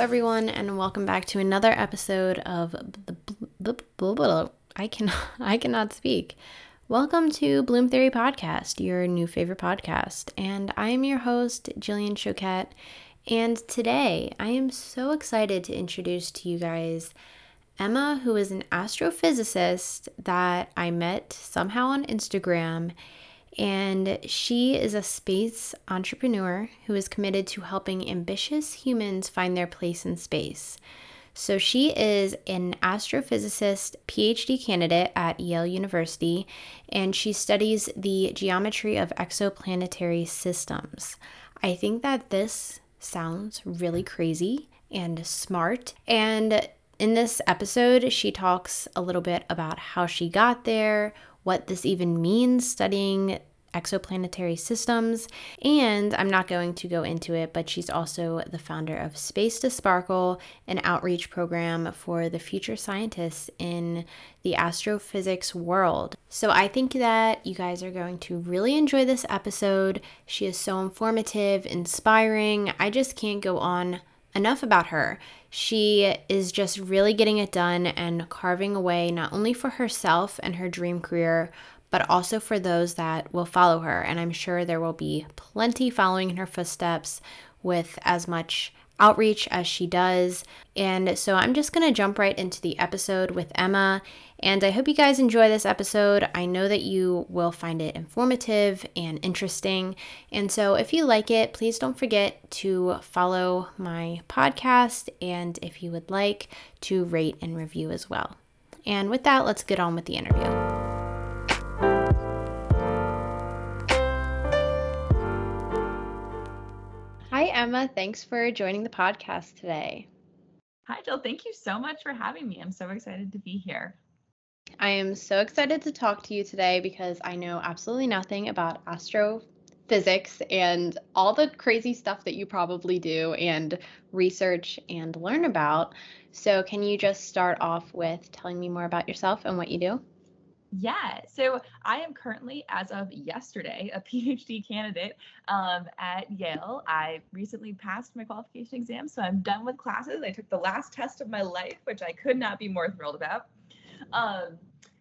everyone, and welcome back to another episode of I cannot speak. Welcome to Bloom Theory Podcast, your new favorite podcast, and I am your host, Jillian Choquette, and today I am so excited to introduce to you guys Emma, who is an astrophysicist that I met somehow on Instagram. And she is a space entrepreneur who is committed to helping ambitious humans find their place in space. So she is an astrophysicist PhD candidate at Yale University, and she studies the geometry of exoplanetary systems. I think that this sounds really crazy and smart, and in this episode, she talks a little bit about how she got there, what this even means studying exoplanetary systems, and I'm not going to go into it, but she's also the founder of Space to Sparkle, an outreach program for the future scientists in the astrophysics world. So I think that you guys are going to really enjoy this episode. She is so informative, inspiring. I just can't go on enough about her. She is just really getting it done and carving away not only for herself and her dream career, but also for those that will follow her. And I'm sure there will be plenty following in her footsteps with as much outreach as she does. And so I'm just going to jump right into the episode with Emma. And I hope you guys enjoy this episode. I know that you will find it informative and interesting. And so if you like it, please don't forget to follow my podcast. And if you would like to rate and review as well. And with that, let's get on with the interview. Hi, Emma. Thanks for joining the podcast today. Hi, Jill. Thank you so much for having me. I'm so excited to be here. I am so excited to talk to you today because I know absolutely nothing about astrophysics and all the crazy stuff that you probably do and research and learn about. So can you just start off with telling me more about yourself and what you do? Yeah, so I am currently, as of yesterday, a PhD candidate at Yale. I recently passed my qualification exam, so I'm done with classes. I took the last test of my life, which I could not be more thrilled about.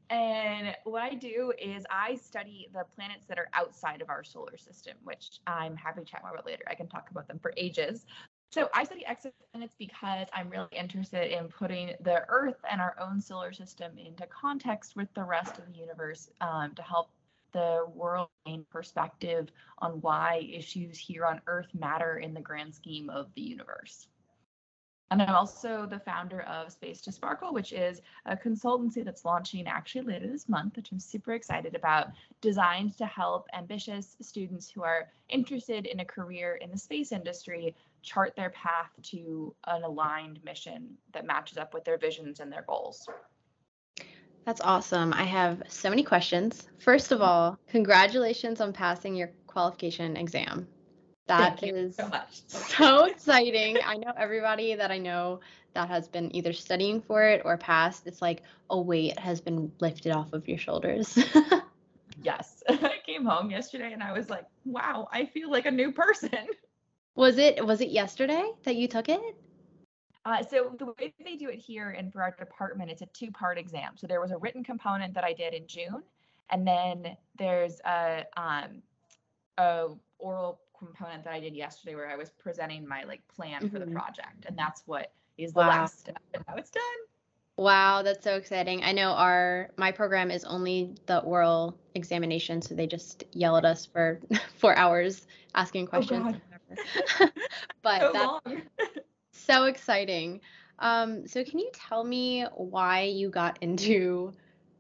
And what I do is I study the planets that are outside of our solar system, which I'm happy to chat more about later. I can talk about them for ages. So I study exoplanets because I'm really interested in putting the Earth and our own solar system into context with the rest of the universe to help the world gain perspective on why issues here on Earth matter in the grand scheme of the universe. And I'm also the founder of Space to Sparkle, which is a consultancy that's launching actually later this month, which I'm super excited about, designed to help ambitious students who are interested in a career in the space industry chart their path to an aligned mission that matches up with their visions and their goals. That's awesome. I have so many questions. First of all, congratulations on passing your qualification exam. That is so much. So exciting. I know everybody that I know that has been either studying for it or passed, it's like a weight has been lifted off of your shoulders. Yes. I came home yesterday and I was like, wow, I feel like a new person. Was it yesterday that you took it? So the way they do it here and for our department, it's a two-part exam. So there was a written component that I did in June, and then there's a oral component that I did yesterday where I was presenting my plan for the project, and that's what is the last step, and now it's done. Wow, that's so exciting. I know my program is only the oral examination, so they just yell at us for 4 hours asking questions. Oh, but so that's so exciting. So can you tell me why you got into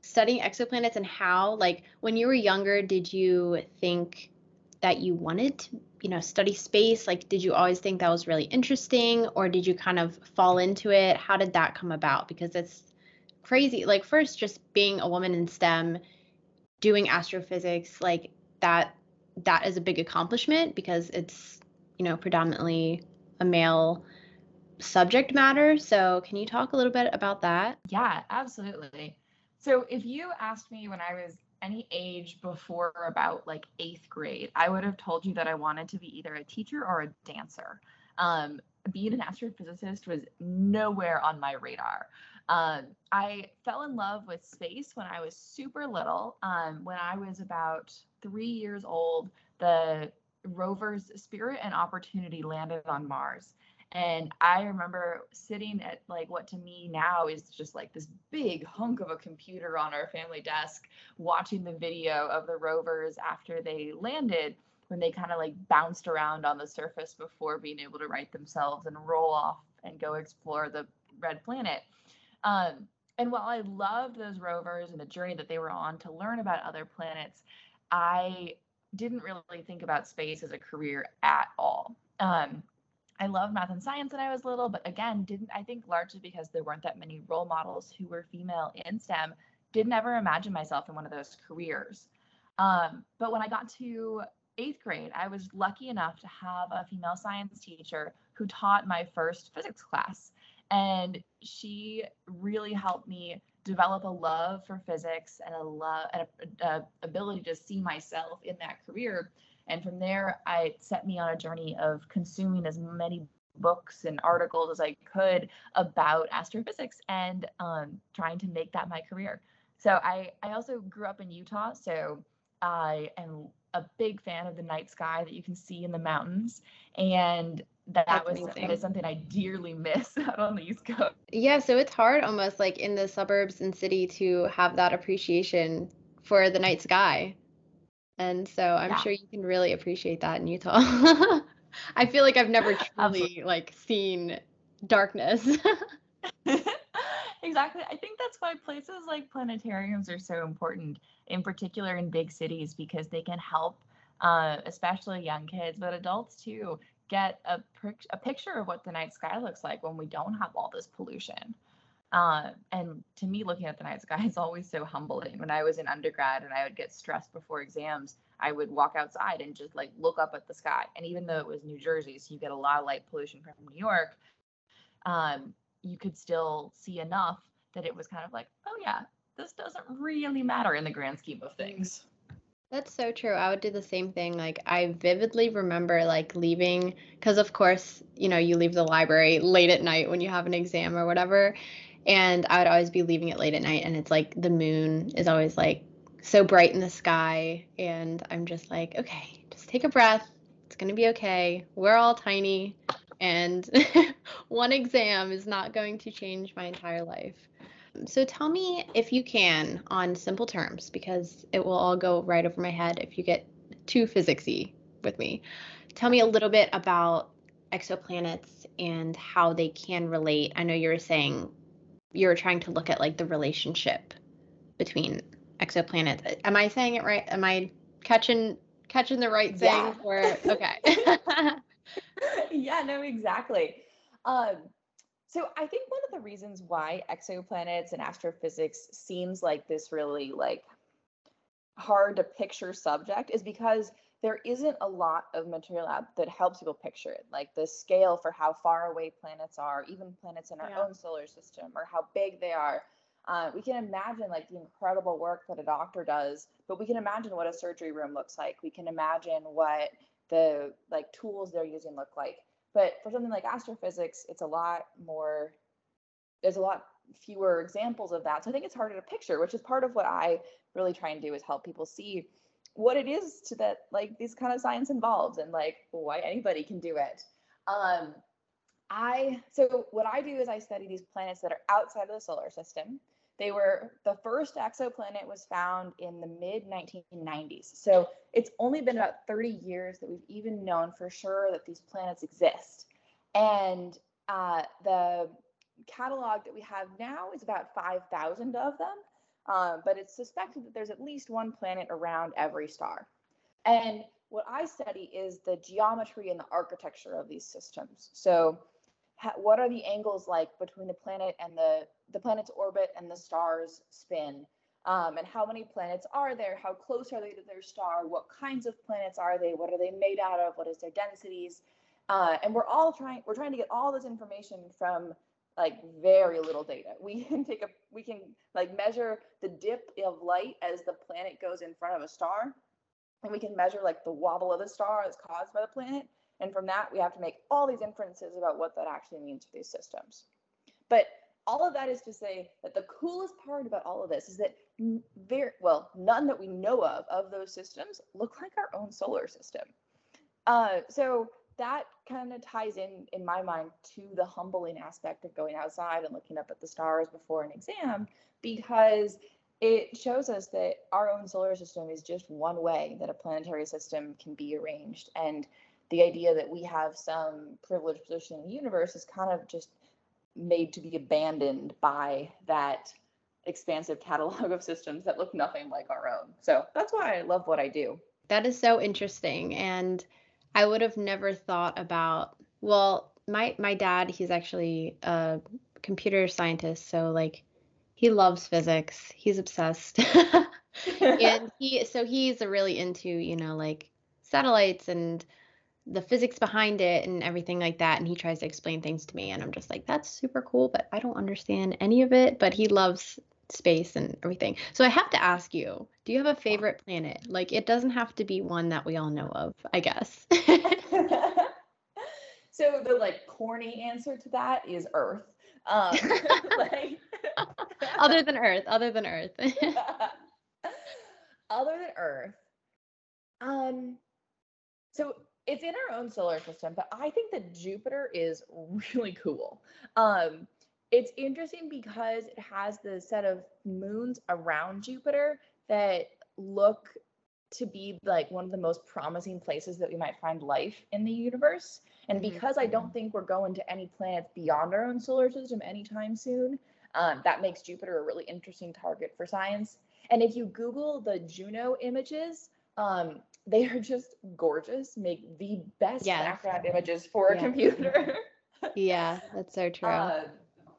studying exoplanets and how, when you were younger, did you think that you wanted to, study space? Did you always think that was really interesting, or did you kind of fall into it? How did that come about? Because it's crazy. First, just being a woman in STEM, doing astrophysics, that is a big accomplishment because it's, predominantly a male subject matter. So can you talk a little bit about that? Yeah, absolutely. So if you asked me when I was any age before about 8th grade, I would have told you that I wanted to be either a teacher or a dancer. being an astrophysicist was nowhere on my radar. I fell in love with space when I was super little. When I was about 3 years old, the rovers Spirit and Opportunity landed on Mars. And I remember sitting at like what to me now is just like this big hunk of a computer on our family desk, watching the video of the rovers after they landed, when they kind of like bounced around on the surface before being able to right themselves and roll off and go explore the red planet. And while I loved those rovers and the journey that they were on to learn about other planets, I didn't really think about space as a career at all. I loved math and science when I was little, but again, I think largely because there weren't that many role models who were female in STEM, didn't ever imagine myself in one of those careers. But when I got to 8th grade, I was lucky enough to have a female science teacher who taught my first physics class. And she really helped me develop a love for physics and an ability to see myself in that career. And from there, it set me on a journey of consuming as many books and articles as I could about astrophysics and trying to make that my career. So I also grew up in Utah, so I am a big fan of the night sky that you can see in the mountains. And that is something I dearly miss out on the East Coast. Yeah, so it's hard almost like in the suburbs and city to have that appreciation for the night sky. And so I'm sure you can really appreciate that in Utah. I feel like I've never truly like seen darkness. Exactly. I think that's why places like planetariums are so important, in particular in big cities, because they can help, especially young kids, but adults too, get a picture of what the night sky looks like when we don't have all this pollution. And to me, looking at the night sky is always so humbling. When I was in undergrad and I would get stressed before exams, I would walk outside and just like look up at the sky. And even though it was New Jersey, so you get a lot of light pollution from New York, you could still see enough that it was kind of like, oh yeah, this doesn't really matter in the grand scheme of things. That's so true. I would do the same thing. Like, I vividly remember like leaving, because of course, you know, you leave the library late at night when you have an exam or whatever. And I would always be leaving it late at night, and it's like the moon is always like so bright in the sky, and I'm just like, okay, just take a breath. It's going to be okay. We're all tiny, and one exam is not going to change my entire life. So tell me, if you can, on simple terms, because it will all go right over my head if you get too physicsy with me. Tell me a little bit about exoplanets and how they can relate. I know you were saying you were trying to look at like the relationship between exoplanets. Am I saying it right? Am I catching the right thing? Yeah. Or okay. Yeah, no, exactly. So I think one of the reasons why exoplanets and astrophysics seems like this really like hard to picture subject is because there isn't a lot of material out that helps people picture it, like the scale for how far away planets are, even planets in our own solar system, or how big they are. We can imagine like the incredible work that a doctor does, but we can imagine what a surgery room looks like. We can imagine what the like tools they're using look like. But for something like astrophysics, it's a lot more, there's a lot fewer examples of that. So I think it's harder to picture, which is part of what I really try and do, is help people see what it is to that, like, these kind of science involves, and like why anybody can do it. So what I do is I study these planets that are outside of the solar system. The first exoplanet was found in the mid 1990s. So it's only been about 30 years that we've even known for sure that these planets exist. And the catalog that we have now is about 5,000 of them. But it's suspected that there's at least one planet around every star. And what I study is the geometry and the architecture of these systems. So what are the angles like between the planet and the planet's orbit and the star's spin? And how many planets are there? How close are they to their star? What kinds of planets are they? What are they made out of? What is their densities? And we're trying to get all this information from like very little data. We can measure the dip of light as the planet goes in front of a star, and we can measure like the wobble of the star that's caused by the planet, And from that, we have to make all these inferences about what that actually means for these systems. But all of that is to say that the coolest part about all of this is that none that we know of those systems look like our own solar system. So that kind of ties in my mind, to the humbling aspect of going outside and looking up at the stars before an exam, because it shows us that our own solar system is just one way that a planetary system can be arranged. And the idea that we have some privileged position in the universe is kind of just made to be abandoned by that expansive catalog of systems that look nothing like our own. So that's why I love what I do. That is so interesting. And I would have never thought about, well, my dad, he's actually a computer scientist. So like he loves physics. He's obsessed. And he's really into, like satellites and the physics behind it and everything like that. And he tries to explain things to me and I'm just like, that's super cool, but I don't understand any of it, but he loves space and everything. So I have to ask you, do you have a favorite planet? Like it doesn't have to be one that we all know of, I guess. So the like corny answer to that is Earth. Other than Earth. Other than Earth. So it's in our own solar system, but I think that Jupiter is really cool. It's interesting because it has the set of moons around Jupiter that look to be like one of the most promising places that we might find life in the universe. And because I don't think we're going to any planets beyond our own solar system anytime soon, that makes Jupiter a really interesting target for science. And if you Google the Juno images, they are just gorgeous, make the best background images for a computer. Yeah, that's so true.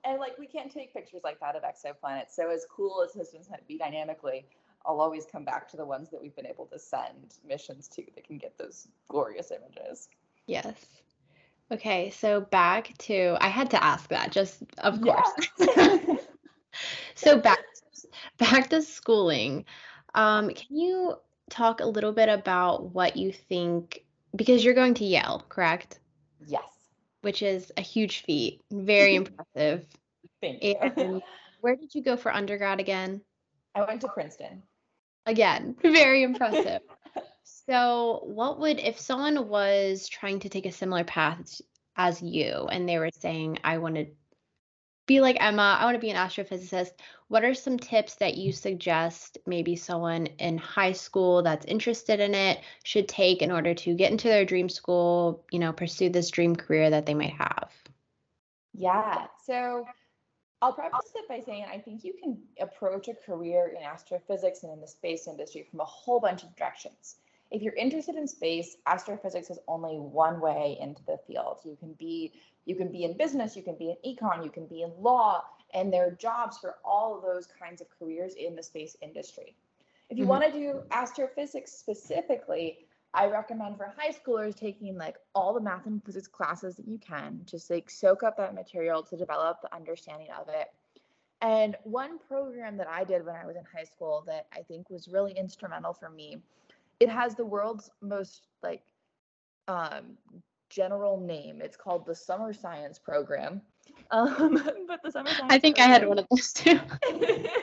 And like we can't take pictures like that of exoplanets. So as cool as systems might be dynamically, I'll always come back to the ones that we've been able to send missions to that can get those glorious images. Yes. Okay, so back to, I had to ask that, just of course. So back to schooling. Can you talk a little bit about what you think, because you're going to Yale, correct? Yes. Which is a huge feat. Very impressive. Thank you. And where did you go for undergrad again? I went to Princeton. Again, very impressive. So if someone was trying to take a similar path as you and they were saying, I want to be like Emma, I want to be an astrophysicist, what are some tips that you suggest maybe someone in high school that's interested in it should take in order to get into their dream school, pursue this dream career that they might have? Yeah, so I'll preface it by saying I think you can approach a career in astrophysics and in the space industry from a whole bunch of directions. If you're interested in space, astrophysics is only one way into the field. You can be in business, you can be in econ, you can be in law, and there are jobs for all of those kinds of careers in the space industry. If you want to do astrophysics specifically, I recommend for high schoolers taking like all the math and physics classes that you can, just like soak up that material to develop the understanding of it. And one program that I did when I was in high school that I think was really instrumental for me, it has the world's most like general name. It's called the Summer Science Program. But the Summer Science I think program, I had one of those too. It's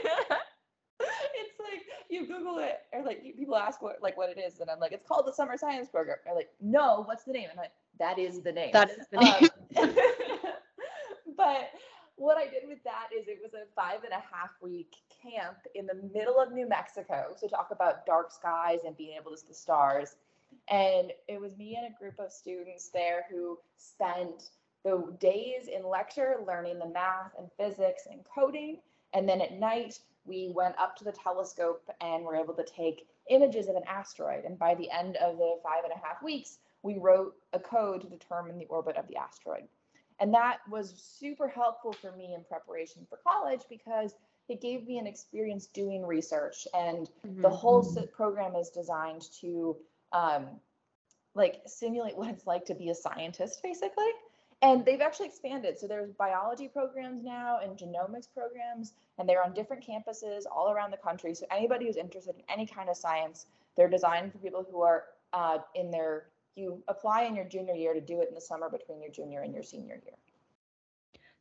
like you Google it, or like people ask what it is, and I'm like, it's called the Summer Science Program. They're like, no, what's the name? And I'm like, that is the name. That is the name. But what I did with that is it was a 5.5-week camp in the middle of New Mexico. So talk about dark skies and being able to see the stars. And it was me and a group of students there who spent the days in lecture learning the math and physics and coding. And then at night, we went up to the telescope and were able to take images of an asteroid. And by the end of the 5.5 weeks, we wrote a code to determine the orbit of the asteroid. And that was super helpful for me in preparation for college because it gave me an experience doing research. And the whole program is designed to simulate what it's like to be a scientist, basically. And they've actually expanded. So there's biology programs now and genomics programs, and they're on different campuses all around the country. So anybody who's interested in any kind of science, they're designed for people who are in their you apply in your junior year to do it in the summer between your junior and your senior year.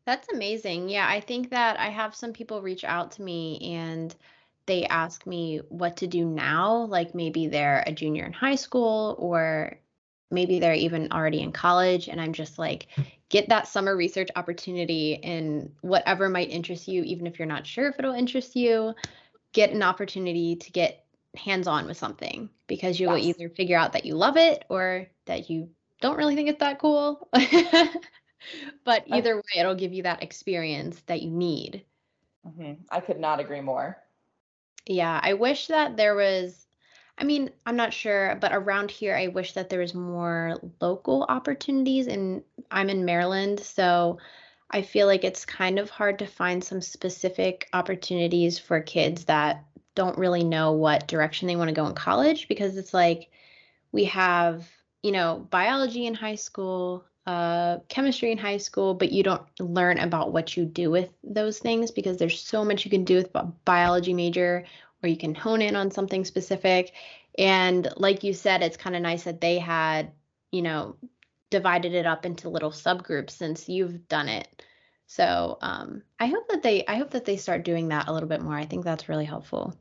That's amazing. Yeah, I think that I have some people reach out to me and they ask me what to do now. Like maybe they're a junior in high school or maybe they're even already in college. And I'm just like, get that summer research opportunity in whatever might interest you, even if you're not sure if it'll interest you, get an opportunity to get hands-on with something because you will either figure out that you love it or that you don't really think it's that cool. But either way, it'll give you that experience that you need. Mm-hmm. I could not agree more. Yeah, I wish that there was, I mean, I'm not sure, but around here, I wish that there was more local opportunities. And I'm in Maryland, so I feel like it's kind of hard to find some specific opportunities for kids that don't really know what direction they want to go in college, because it's like we have, you know, biology in high school, chemistry in high school, but you don't learn about what you do with those things because there's so much you can do with a biology major, or you can hone in on something specific. And like you said, it's kind of nice that they had, you know, divided it up into little subgroups since you've done it. So I hope that they start doing that a little bit more. I think that's really helpful.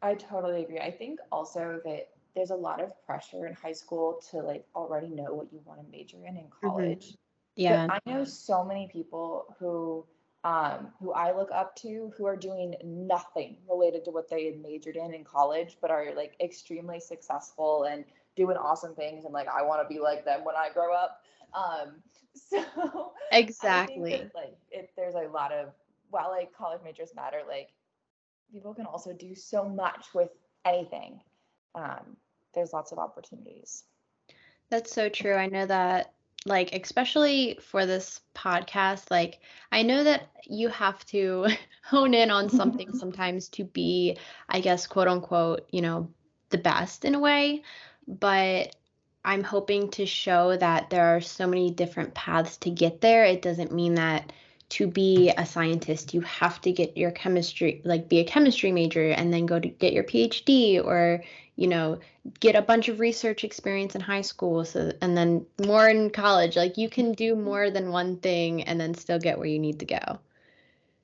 I totally agree. I think also that there's a lot of pressure in high school to like already know what you want to major in college. Mm-hmm. Yeah. But I know so many people who I look up to who are doing nothing related to what they had majored in college, but are like extremely successful and doing awesome things. And like, I want to be like them when I grow up. So exactly. I think that, like there's a lot of, while like college majors matter, like people can also do so much with anything. There's lots of opportunities. That's so true. I know that, like, especially for this podcast, like, I know that you have to hone in on something sometimes to be, I guess, quote unquote, you know, the best in a way. But I'm hoping to show that there are so many different paths to get there. It doesn't mean that to be a scientist, you have to get your chemistry, like be a chemistry major and then go to get your PhD, or, you know, get a bunch of research experience in high school. So, and then more in college, like you can do more than one thing and then still get where you need to go.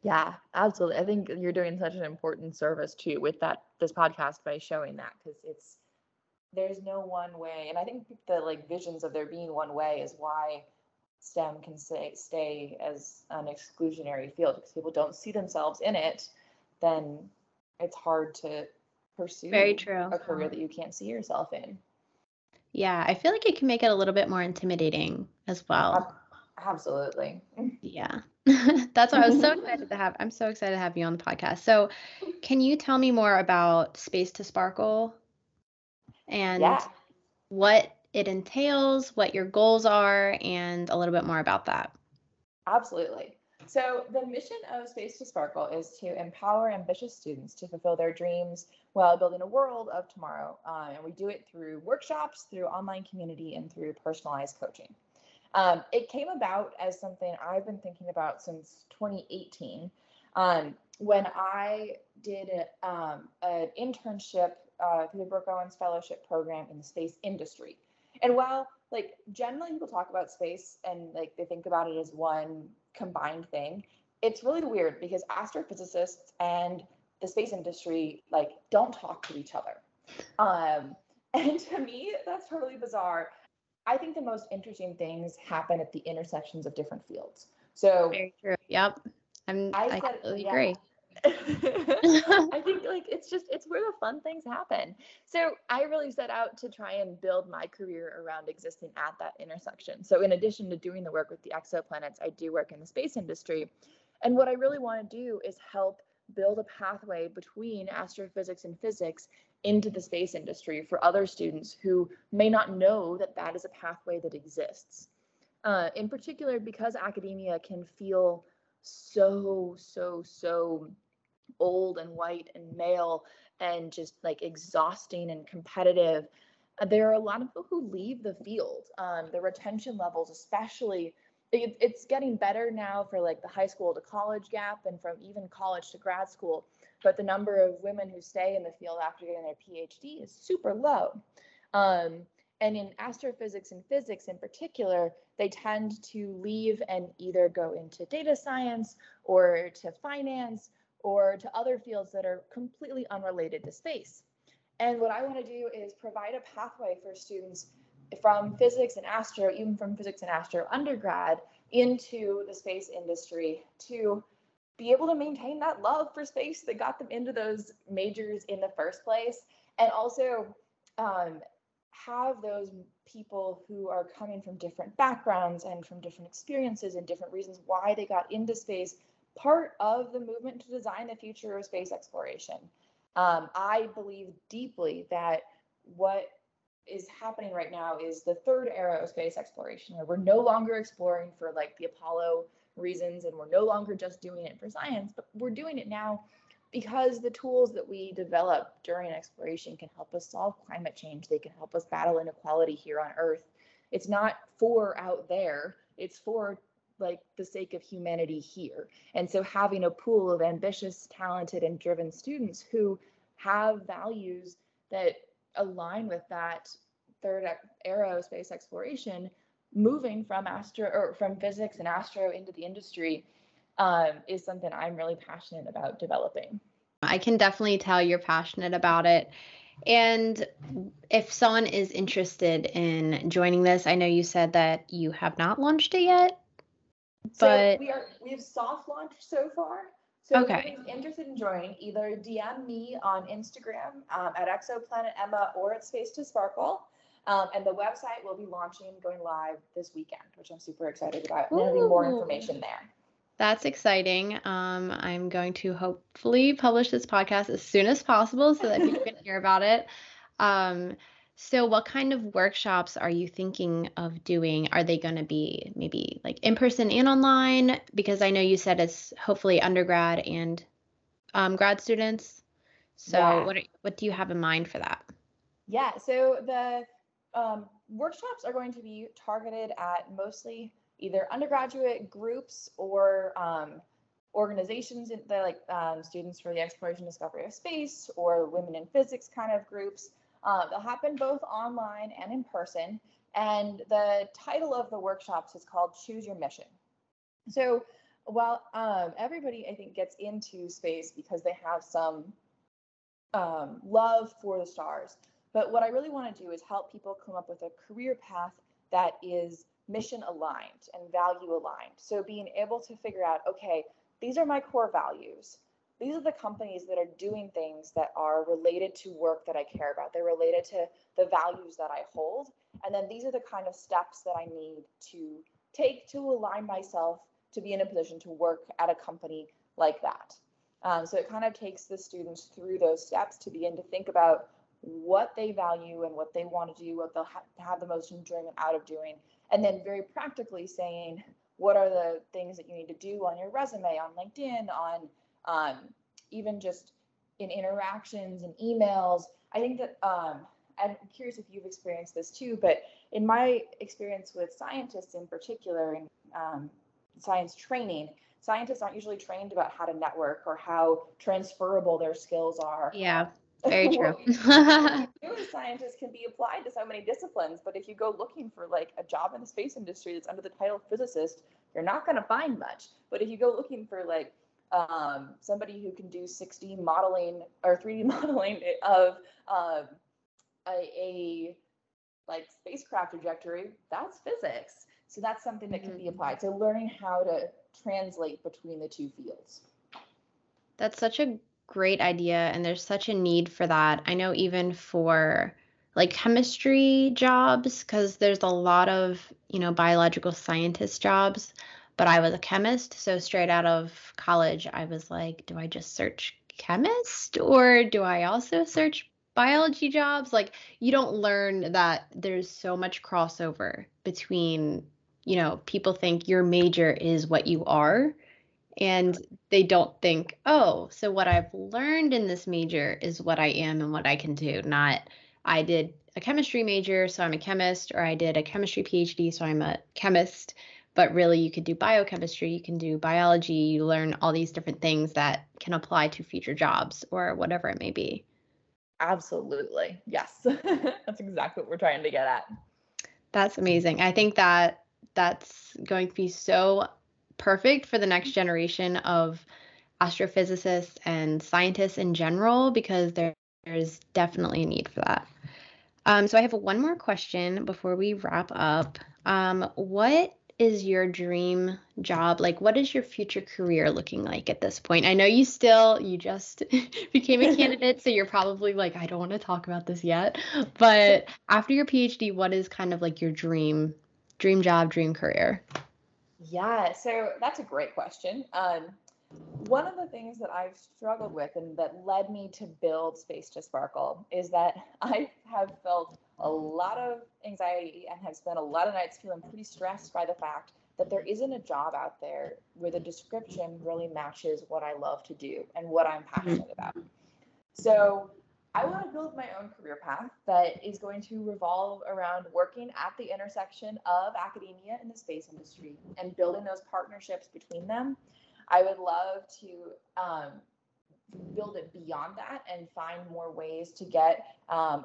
Yeah, absolutely. I think you're doing such an important service too with that, this podcast, by showing that, because it's, there's no one way. And I think the like visions of there being one way is why STEM can stay as an exclusionary field, because people don't see themselves in it, then it's hard to pursue a career that you can't see yourself in. Yeah, I feel like it can make it a little bit more intimidating as well. Absolutely. Yeah. That's why I was so excited to have, I'm so excited to have you on the podcast. So can you tell me more about Space to Sparkle and what it entails, what your goals are, and a little bit more about that? Absolutely. So the mission of Space to Sparkle is to empower ambitious students to fulfill their dreams while building a world of tomorrow. And we do it through workshops, through online community, and through personalized coaching. It came about as something I've been thinking about since 2018, when I did an internship through the Brooke Owens Fellowship Program in the space industry. And while like generally people talk about space and like they think about it as one combined thing, it's really weird because astrophysicists and the space industry like don't talk to each other. And to me, that's totally bizarre. I think the most interesting things happen at the intersections of different fields. So very true. Yep. I totally agree. I think like it's where the fun things happen. So I really set out to try and build my career around existing at that intersection. So in addition to doing the work with the exoplanets, I do work in the space industry. And what I really want to do is help build a pathway between astrophysics and physics into the space industry for other students who may not know that that is a pathway that exists. In particular, because academia can feel so old and white and male and just like exhausting and competitive. There are a lot of people who leave the field. The retention levels, especially, it's getting better now for like the high school to college gap and from even college to grad school. But the number of women who stay in the field after getting their PhD is super low. And in astrophysics and physics in particular, they tend to leave and either go into data science or to finance or to other fields that are completely unrelated to space. And what I want to do is provide a pathway for students from physics and astro, even from physics and astro undergrad, into the space industry to be able to maintain that love for space that got them into those majors in the first place, and also have those people who are coming from different backgrounds and from different experiences and different reasons why they got into space part of the movement to design the future of space exploration. I believe deeply that what is happening right now is the third era of space exploration, where we're no longer exploring for like the Apollo reasons, and we're no longer just doing it for science, but we're doing it now because the tools that we develop during exploration can help us solve climate change. They can help us battle inequality here on Earth. It's not for out there, it's for like the sake of humanity here. And so having a pool of ambitious, talented, and driven students who have values that align with that third era of space exploration, moving from astro or from physics and astro into the industry is something I'm really passionate about developing. I can definitely tell you're passionate about it. And if someone is interested in joining this, I know you said that you have not launched it yet, but so we have soft launched so far. So okay. If anybody's interested in joining, either DM me on Instagram at exoplanet_emma or at Space to Sparkle. And the website will be launching, going live this weekend, which I'm super excited about. And there'll be more information there. That's exciting. I'm going to hopefully publish this podcast as soon as possible so that people can hear about it. So what kind of workshops are you thinking of doing? Are they going to be maybe like in person and online? Because I know you said it's hopefully undergrad and grad students. So yeah. What do you have in mind for that? Yeah, so the workshops are going to be targeted at mostly either undergraduate groups or organizations that like Students for the Exploration and Discovery of Space or Women in Physics kind of groups. They'll happen both online and in person. And the title of the workshops is called Choose Your Mission. So while everybody, I think, gets into space because they have some love for the stars, but what I really want to do is help people come up with a career path that is mission aligned and value aligned. So being able to figure out, okay, these are my core values. These are the companies that are doing things that are related to work that I care about. They're related to the values that I hold. And then these are the kind of steps that I need to take to align myself to be in a position to work at a company like that. So it kind of takes the students through those steps to begin to think about what they value and what they want to do, what they'll have the most enjoyment out of doing, and then very practically saying, what are the things that you need to do on your resume, on LinkedIn, on even just in interactions and emails. I think that, I'm curious if you've experienced this too, but in my experience with scientists in particular, in science training, scientists aren't usually trained about how to network or how transferable their skills are. Yeah. Very true. Scientists can be applied to so many disciplines, but if you go looking for like a job in the space industry that's under the title physicist, you're not going to find much. But if you go looking for like somebody who can do 6D modeling or 3D modeling of a like spacecraft trajectory, that's physics. So that's something that can be applied. So learning how to translate between the two fields. That's such a great idea, and there's such a need for that. I know even for like chemistry jobs, because there's a lot of, you know, biological scientist jobs, but I was a chemist, so straight out of college I was like, do I just search chemist or do I also search biology jobs? Like, you don't learn that there's so much crossover between, you know, people think your major is what you are. And they don't think, oh, so what I've learned in this major is what I am and what I can do. Not, I did a chemistry major, so I'm a chemist, or I did a chemistry PhD, so I'm a chemist. But really, you could do biochemistry, you can do biology, you learn all these different things that can apply to future jobs or whatever it may be. Absolutely. Yes. That's exactly what we're trying to get at. That's amazing. I think that that's going to be so perfect for the next generation of astrophysicists and scientists in general, because there's definitely a need for that. So I have one more question before we wrap up. What is your dream job? Like, what is your future career looking like at this point? I know you just became a candidate, so you're probably like, I don't want to talk about this yet. But after your PhD, what is kind of like your dream job, dream career? Yeah, so that's a great question. One of the things that I've struggled with and that led me to build Space to Sparkle is that I have felt a lot of anxiety and have spent a lot of nights feeling pretty stressed by the fact that there isn't a job out there where the description really matches what I love to do and what I'm passionate about. So I want to build my own career path that is going to revolve around working at the intersection of academia and the space industry and building those partnerships between them. I would love to build it beyond that and find more ways to get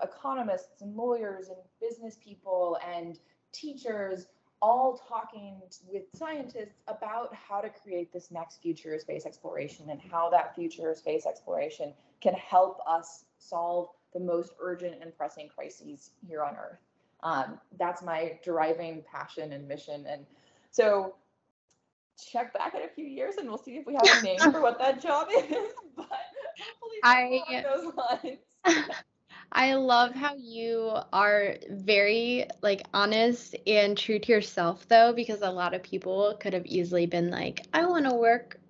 economists and lawyers and business people and teachers all talking with scientists about how to create this next future of space exploration and how that future of space exploration can help us solve the most urgent and pressing crises here on Earth. That's my driving passion and mission. And so check back in a few years and we'll see if we have a name for what that job is, but hopefully along those lines. I love how you are very like honest and true to yourself though, because a lot of people could have easily been like, I want to work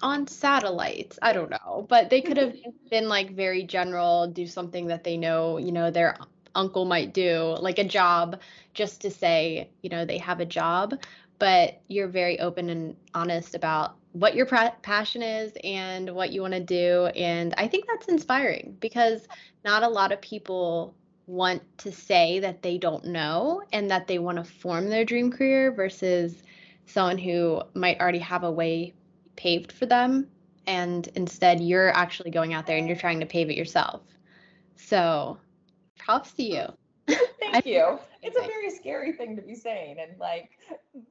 on satellites. I don't know, but they could have been like very general, do something that they know, you know, their uncle might do, like a job just to say, you know, they have a job. But you're very open and honest about what your passion is and what you want to do. And I think that's inspiring because not a lot of people want to say that they don't know and that they want to form their dream career versus someone who might already have a way paved for them. And instead, you're actually going out there and you're trying to pave it yourself. So props to you. Thank you. It's a very scary thing to be saying. And like,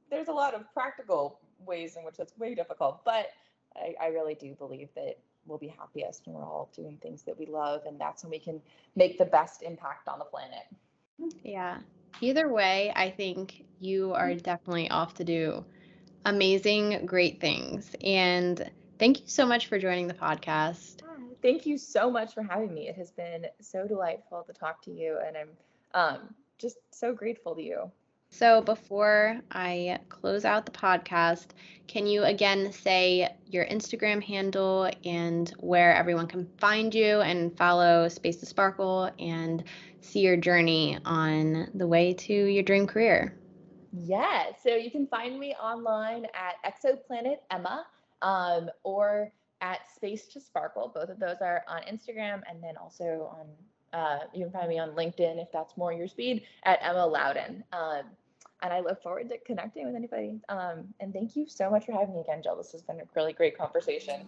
there's a lot of practical ways in which that's way difficult, but I really do believe that we'll be happiest when we're all doing things that we love, and that's when we can make the best impact on the planet. Yeah. Either way, I think you are definitely off to do amazing, great things. And thank you so much for joining the podcast. Thank you so much for having me. It has been so delightful to talk to you, and I'm just so grateful to you. So before I close out the podcast, can you again say your Instagram handle and where everyone can find you and follow Space to Sparkle and see your journey on the way to your dream career? Yeah, so you can find me online at exoplanet_emma or at Space to Sparkle. Both of those are on Instagram, and then also on you can find me on LinkedIn if that's more your speed at Emma Louden. And I look forward to connecting with anybody. And thank you so much for having me again, Jill. This has been a really great conversation.